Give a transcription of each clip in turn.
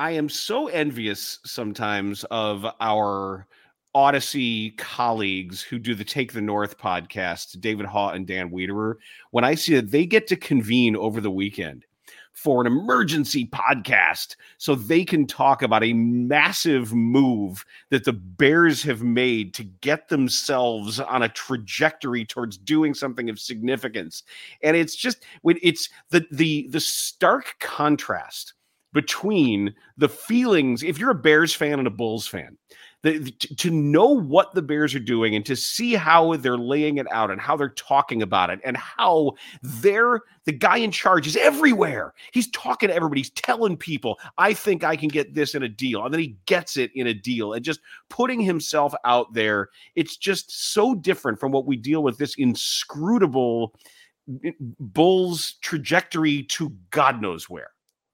I am so envious sometimes of our Odyssey colleagues who do the Take the North podcast, David Haw and Dan Weederer, when I see that they get to convene over the weekend for an emergency podcast so they can talk about a massive move that the Bears have made to get themselves on a trajectory towards doing something of significance. And it's just, it's the stark contrast between the feelings, if you're a Bears fan and a Bulls fan, to know what the Bears are doing and to see how they're laying it out and how they're talking about it and how the guy in charge is everywhere. He's talking to everybody. He's telling people, I think I can get this in a deal. And then he gets it in a deal and just putting himself out there. It's just so different from what we deal with, this inscrutable Bulls trajectory to God knows where.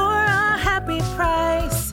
a happy price.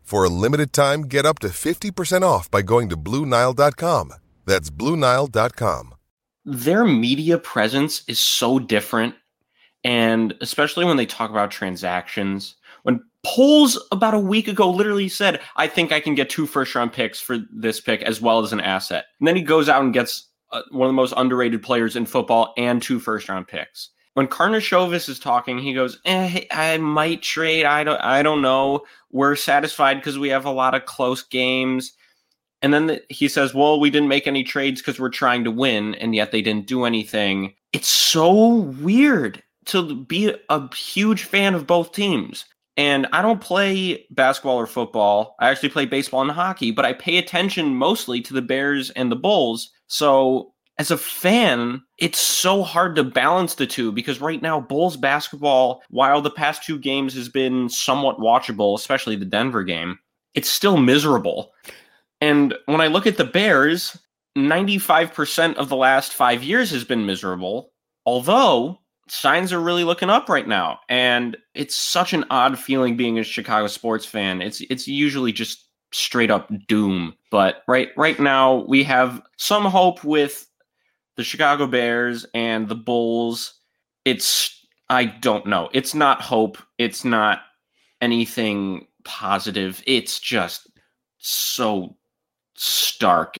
For a limited time, get up to 50% off by going to BlueNile.com. That's BlueNile.com. Their media presence is so different, and especially when they talk about transactions. When Poles about a week ago literally said, I think I can get 2 first-round picks for this pick as well as an asset. And then he goes out and gets one of the most underrated players in football and 2 first-round picks. When Karner Chauvis is talking, he goes, I might trade. I don't know. We're satisfied because we have a lot of close games. And then he says, well, we didn't make any trades because we're trying to win. And yet they didn't do anything. It's so weird to be a huge fan of both teams. And I don't play basketball or football. I actually play baseball and hockey, but I pay attention mostly to the Bears and the Bulls. So as a fan, it's so hard to balance the two because right now Bulls basketball, while the past 2 games has been somewhat watchable, especially the Denver game, it's still miserable. And when I look at the Bears, 95% of the last 5 years has been miserable, although signs are really looking up right now. And it's such an odd feeling being a Chicago sports fan. It's usually just straight up doom. But right now we have some hope with the Chicago Bears and the Bulls. I don't know. It's not hope. It's not anything positive. It's just so stark